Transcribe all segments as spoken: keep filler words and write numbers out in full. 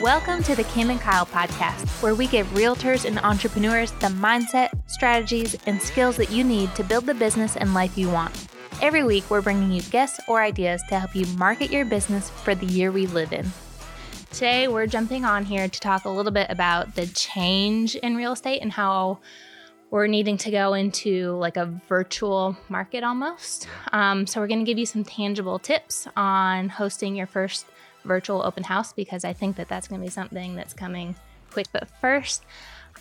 Welcome to the Kim and Kyle Podcast, where we give realtors and entrepreneurs the mindset, strategies, and skills that you need to build the business and life you want. Every week, we're bringing you guests or ideas to help you market your business for the year we live in. Today, we're jumping on here to talk a little bit about the change in real estate and how we're needing to go into like a virtual market almost. Um, so we're going to give you some tangible tips on hosting your first virtual open house, because I think that that's going to be something that's coming quick. But first,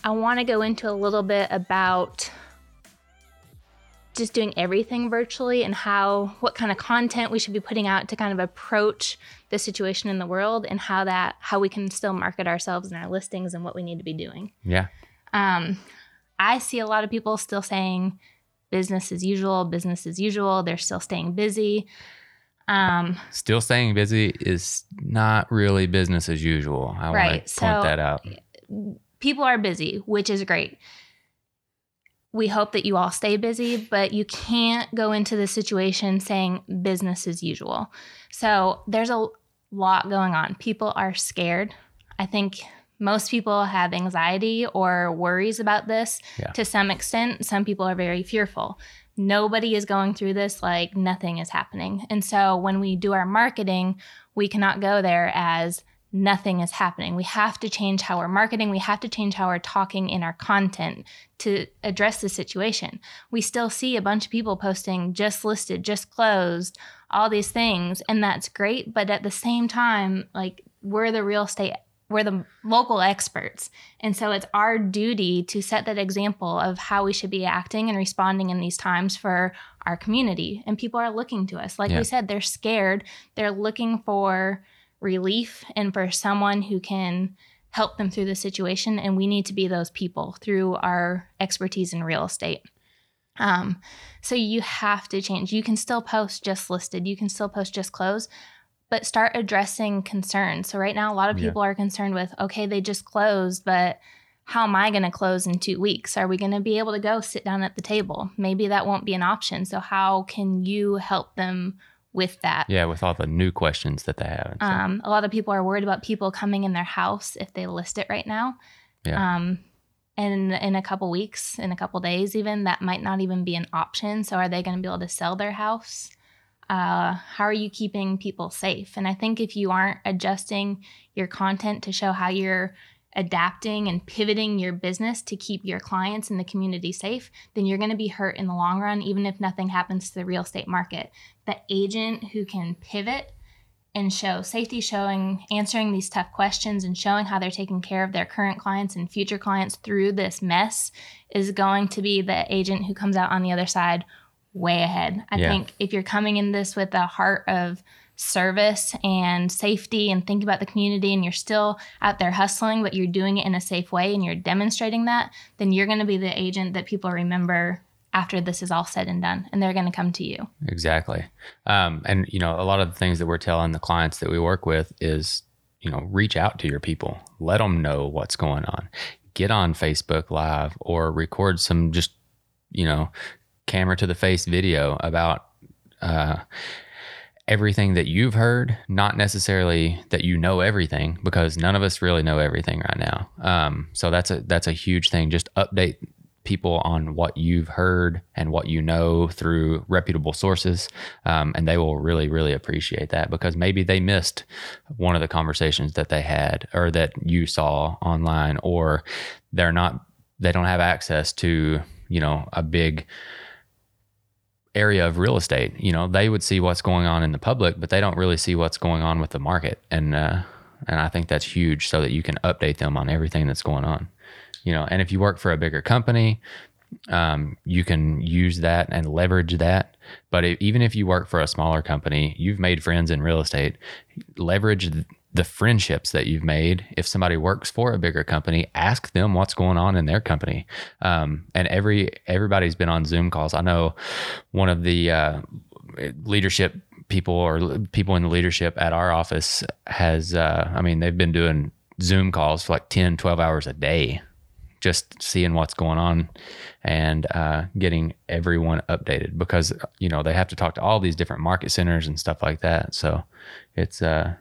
I want to go into a little bit about just doing everything virtually and how, what kind of content we should be putting out to kind of approach the situation in the world, and how that, how we can still market ourselves and our listings and what we need to be doing. Yeah. Um, I see a lot of people still saying business as usual, business as usual. They're still staying busy. Um, still staying busy is not really business as usual. I right. want to so point that out. People are busy, which is great. We hope that you all stay busy, but you can't go into this situation saying business as usual. So there's a lot going on. People are scared. I think most people have anxiety or worries about this yeah. to some extent. Some people are very fearful. Nobody is going through this like nothing is happening. And so when we do our marketing, we cannot go there as nothing is happening. We have to change how we're marketing. We have to change how we're talking in our content to address the situation. We still see a bunch of people posting just listed, just closed, all these things. And that's great. But at the same time, like we're the real estate We're the local experts. And so it's our duty to set that example of how we should be acting and responding in these times for our community. And people are looking to us. Like yeah. we said, they're scared. They're looking for relief and for someone who can help them through the situation. And we need to be those people through our expertise in real estate. Um, so you have to change. You can still post just listed. You can still post just closed. But start addressing concerns. So right now, a lot of people yeah. are concerned with, okay, they just closed, but how am I going to close in two weeks? Are we going to be able to go sit down at the table? Maybe that won't be an option. So how can you help them with that? Yeah, with all the new questions that they have. So. Um, a lot of people are worried about people coming in their house if they list it right now. Yeah. Um, and in a couple weeks, in a couple days even, that might not even be an option. So are they going to be able to sell their house? Uh, how are you keeping people safe? And I think if you aren't adjusting your content to show how you're adapting and pivoting your business to keep your clients and the community safe, then you're going to be hurt in the long run, even if nothing happens to the real estate market. The agent who can pivot and show safety, showing, answering these tough questions and showing how they're taking care of their current clients and future clients through this mess is going to be the agent who comes out on the other side way ahead. I yeah. think if you're coming in this with a heart of service and safety and think about the community, and you're still out there hustling, but you're doing it in a safe way and you're demonstrating that, then you're going to be the agent that people remember after this is all said and done, and they're going to come to you. Exactly. Um, and, you know, a lot of the things that we're telling the clients that we work with is, you know, reach out to your people, let them know what's going on, get on Facebook Live or record some just, you know, camera to the face video about uh, everything that you've heard, not necessarily that you know everything, because none of us really know everything right now. Um, so that's a that's a huge thing. Just update people on what you've heard and what you know through reputable sources, um, and they will really, really appreciate that, because maybe they missed one of the conversations that they had or that you saw online, or they're not, they don't have access to, you know, a big area of real estate. You know, they would see what's going on in the public, but they don't really see what's going on with the market. And uh, and I think that's huge, so that you can update them on everything that's going on. You know, and if you work for a bigger company, um, you can use that and leverage that. But if, even if you work for a smaller company, you've made friends in real estate, leverage th- the friendships that you've made. If somebody works for a bigger company, ask them what's going on in their company. Um, and every, everybody's been on Zoom calls. I know one of the uh, leadership people or people in the leadership at our office has, uh, I mean, they've been doing Zoom calls for like ten, twelve hours a day, just seeing what's going on and uh, getting everyone updated, because, you know, they have to talk to all these different market centers and stuff like that. So it's, uh,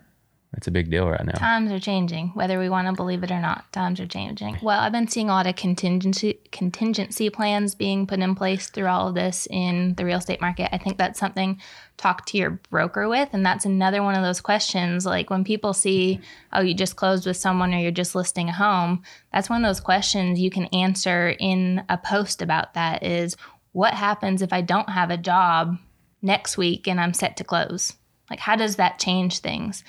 It's a big deal right now. Times are changing, whether we want to believe it or not. Times are changing. Well, I've been seeing a lot of contingency contingency plans being put in place through all of this in the real estate market. I think that's something talk to your broker with. And that's another one of those questions. Like when people see, oh, you just closed with someone or you're just listing a home. That's one of those questions you can answer in a post about that is what happens if I don't have a job next week and I'm set to close? Like how does that change things?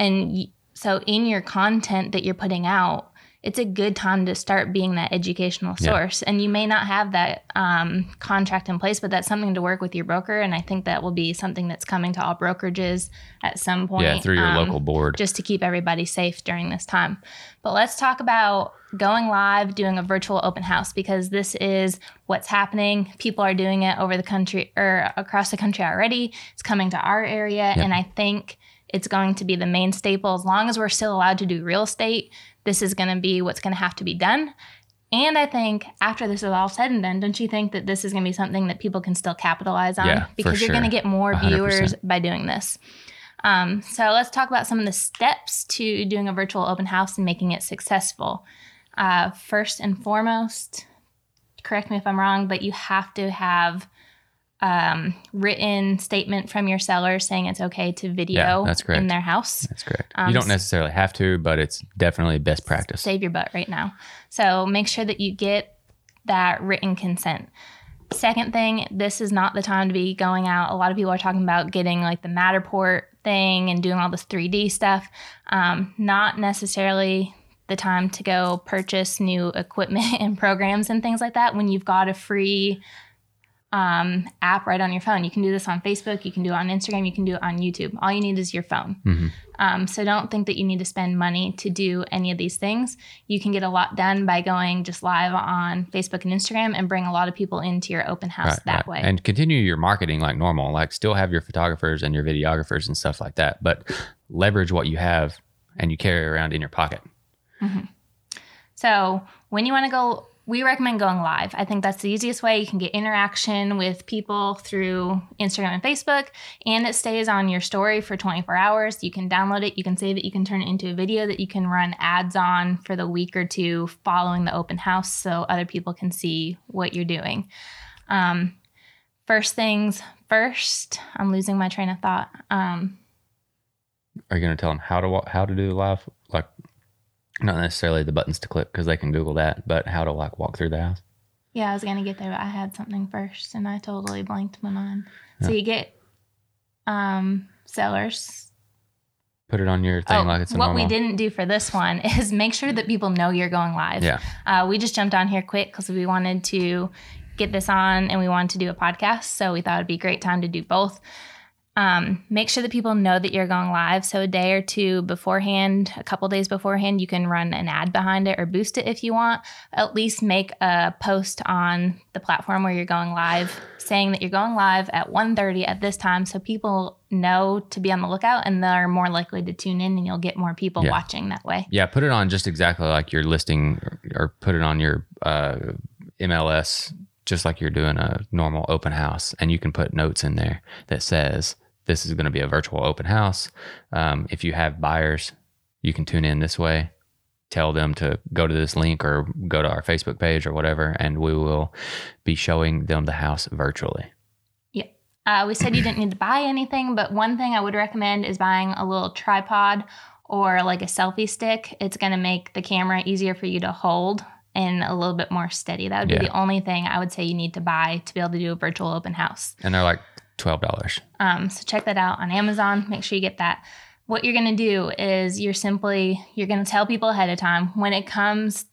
And so in your content that you're putting out, it's a good time to start being that educational source. Yeah. And you may not have that um, contract in place, but that's something to work with your broker. And I think that will be something that's coming to all brokerages at some point. Yeah, through your um, local board. Just to keep everybody safe during this time. But let's talk about going live, doing a virtual open house, because this is what's happening. People are doing it over the country or across the country already. It's coming to our area. Yeah. And I think it's going to be the main staple. As long as we're still allowed to do real estate, this is going to be what's going to have to be done. And I think after this is all said and done, don't you think that this is going to be something that people can still capitalize on? Yeah, because for sure. You're going to get more viewers one hundred percent by doing this. Um, so let's talk about some of the steps to doing a virtual open house and making it successful. Uh, first and foremost, correct me if I'm wrong, but you have to have um written statement from your seller saying it's okay to video yeah, in their house. That's correct. Um, you don't necessarily have to, but it's definitely best practice. Save your butt right now. So make sure that you get that written consent. Second thing, this is not the time to be going out. A lot of people are talking about getting like the Matterport thing and doing all this three D stuff. Um, not necessarily the time to go purchase new equipment and programs and things like that when you've got a free um, app right on your phone. You can do this on Facebook, you can do it on Instagram, you can do it on YouTube. All you need is your phone. Mm-hmm. Um, so don't think that you need to spend money to do any of these things. You can get a lot done by going just live on Facebook and Instagram and bring a lot of people into your open house right, that right. way. And continue your marketing like normal, like still have your photographers and your videographers and stuff like that, but leverage what you have and you carry around in your pocket. Mm-hmm. So when you want to go, we recommend going live. I think that's the easiest way. You can get interaction with people through Instagram and Facebook, and it stays on your story for twenty-four hours. You can download it, you can save it, you can turn it into a video that you can run ads on for the week or two following the open house so other people can see what you're doing. Um, first things first, I'm losing my train of thought. Um, Are you going to tell them how to how to do live? Like, not necessarily the buttons to click because they can Google that, but how to like walk through the house. Yeah, I was going to get there, but I had something first and I totally blanked my mind. Yeah. So you get um, sellers. Put it on your thing oh, like it's a normal. What we didn't do for this one is make sure that people know you're going live. Yeah. Uh, we just jumped on here quick because we wanted to get this on and we wanted to do a podcast. So we thought it'd be a great time to do both. Um, make sure that people know that you're going live. So a day or two beforehand, a couple days beforehand, you can run an ad behind it or boost it if you want. At least make a post on the platform where you're going live saying that you're going live at one thirty at this time so people know to be on the lookout and they're more likely to tune in and you'll get more people yeah. watching that way. Yeah, put it on just exactly like your listing or, or put it on your uh, M L S just like you're doing a normal open house. And you can put notes in there that says, this is going to be a virtual open house. Um, if you have buyers, you can tune in this way. Tell them to go to this link or go to our Facebook page or whatever, and we will be showing them the house virtually. Yeah. Uh, we said you didn't need to buy anything, but one thing I would recommend is buying a little tripod or like a selfie stick. It's going to make the camera easier for you to hold and a little bit more steady. That would yeah. be the only thing I would say you need to buy to be able to do a virtual open house. And they're like, twelve dollars. Um, so check that out on Amazon. Make sure you get that. What you're going to do is you're simply, you're going to tell people ahead of time when it comes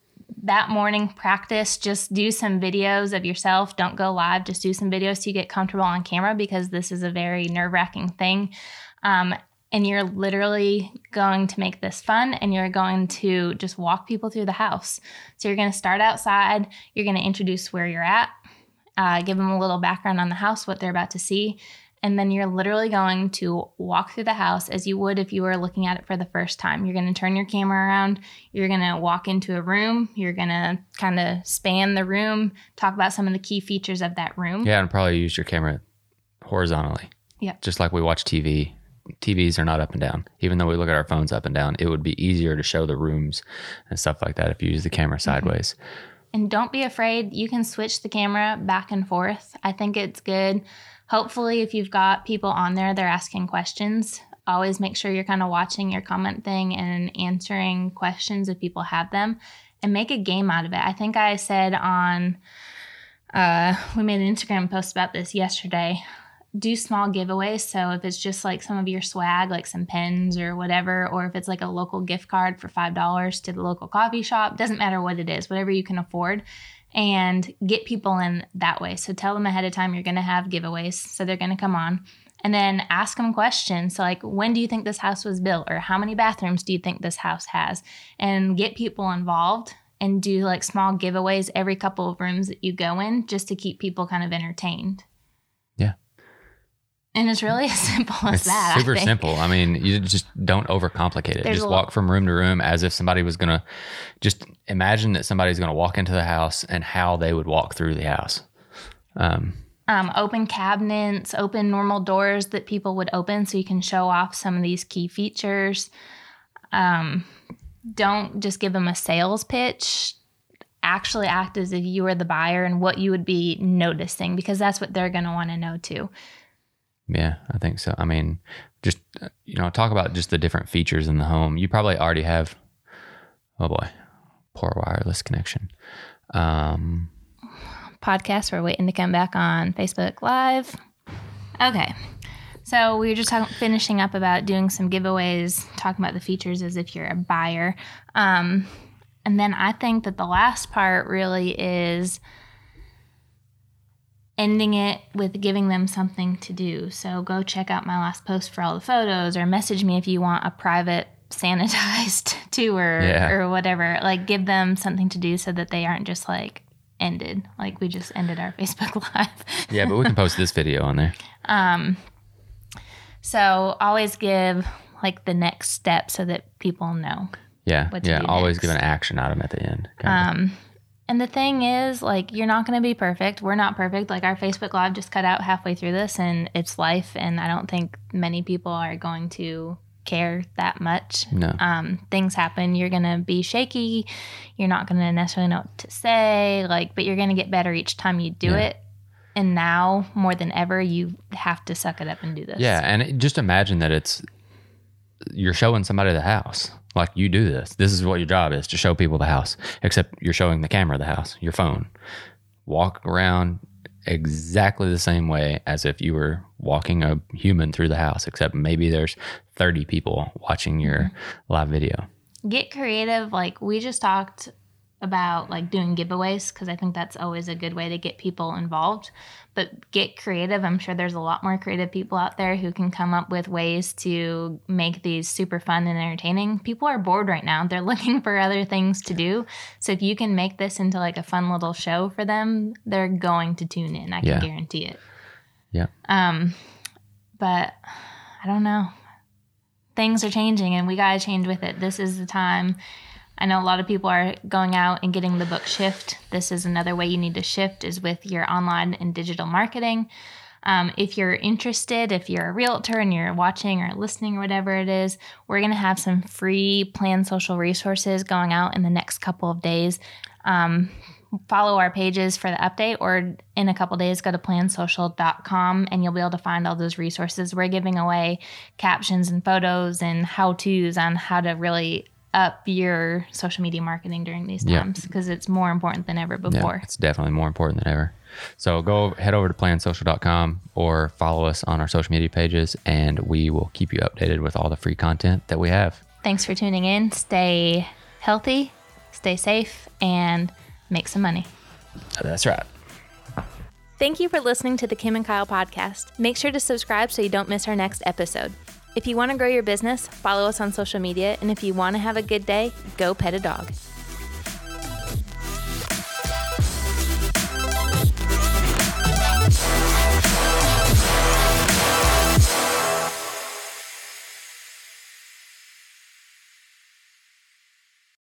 that morning practice, just do some videos of yourself. Don't go live. Just do some videos so you get comfortable on camera because this is a very nerve-wracking thing. Um, and you're literally going to make this fun and you're going to just walk people through the house. So you're going to start outside. You're going to introduce where you're at. Uh, give them a little background on the house, what they're about to see. And then you're literally going to walk through the house as you would if you were looking at it for the first time. You're going to turn your camera around. You're going to walk into a room. You're going to kind of span the room, talk about some of the key features of that room. Yeah, and probably use your camera horizontally. Yeah. Just like we watch T V. T Vs are not up and down. Even though we look at our phones up and down, it would be easier to show the rooms and stuff like that if you use the camera sideways. And don't be afraid. You can switch the camera back and forth. I think it's good. Hopefully, if you've got people on there, they're asking questions. Always make sure you're kind of watching your comment thing and answering questions if people have them, and make a game out of it. I think I said on, uh, we made an Instagram post about this yesterday. Do small giveaways. So if it's just like some of your swag, like some pens or whatever, or if it's like a local gift card for five dollars to the local coffee shop, doesn't matter what it is, whatever you can afford, and get people in that way. So tell them ahead of time you're going to have giveaways, so they're going to come on, and then ask them questions. So like, when do you think this house was built, or how many bathrooms do you think this house has? And get people involved and do like small giveaways every couple of rooms that you go in, just to keep people kind of entertained. Yeah. And it's really as simple as it's that. Super I think. simple. I mean, you just don't overcomplicate it. There's just walk from room to room as if somebody was going to just imagine that somebody's going to walk into the house and how they would walk through the house. Um, um, open cabinets, open normal doors that people would open, so you can show off some of these key features. Um, don't just give them a sales pitch. Actually act as if you were the buyer and what you would be noticing, because that's what they're going to want to know too. Yeah, I think so. I mean, just, you know, talk about just the different features in the home. You probably already have, oh boy, poor wireless connection. Um, Podcast, we're waiting to come back on Facebook Live. Okay. So we were just talking, finishing up about doing some giveaways, talking about the features as if you're a buyer. Um, and then I think that the last part really is ending it with giving them something to do. So go check out my last post for all the photos, or message me if you want a private sanitized tour yeah. or whatever. Like, give them something to do so that they aren't just like ended. Like, we just ended our Facebook Live. Yeah, but we can post this video on there. Um. So always give like the next step so that people know. Yeah, what to yeah. do always next. Give an action item at the end. Kind um. Of. And the thing is, like, you're not going to be perfect. We're not perfect. Like, our Facebook Live just cut out halfway through this, and it's life. And I don't think many people are going to care that much. No. Um, things happen. You're going to be shaky. You're not going to necessarily know what to say. Like, but you're going to get better each time you do yeah. it. And now, more than ever, you have to suck it up and do this. Yeah. And it, just imagine that it's, you're showing somebody the house. Like, you do this. This is what your job is, to show people the house, except you're showing the camera the house, your phone. Walk around exactly the same way as if you were walking a human through the house, except maybe there's thirty people watching your mm-hmm. live video. Get creative. Like, we just talked about like doing giveaways, because I think that's always a good way to get people involved. But get creative. I'm sure there's a lot more creative people out there who can come up with ways to make these super fun and entertaining. People are bored right now. They're looking for other things to do. So if you can make this into like a fun little show for them, they're going to tune in. I can yeah. guarantee it. Yeah. Um, but I don't know. Things are changing, and we got to change with it. This is the time. I know a lot of people are going out and getting the book Shift. This is another way you need to shift, is with your online and digital marketing. Um, if you're interested, if you're a realtor and you're watching or listening or whatever it is, we're going to have some free Plan Social resources going out in the next couple of days. Um, follow our pages for the update, or in a couple days, go to plan social dot com and you'll be able to find all those resources. We're giving away captions and photos and how-tos on how to really up your social media marketing during these times, because yeah. it's more important than ever before. Yeah, it's definitely more important than ever. So go head over to plan social dot com or follow us on our social media pages, and we will keep you updated with all the free content that we have. Thanks for tuning in. Stay healthy, stay safe, and make some money. That's right. Thank you for listening to the Kim and Kyle podcast. Make sure to subscribe so you don't miss our next episode. If you want to grow your business, follow us on social media. And if you want to have a good day, go pet a dog.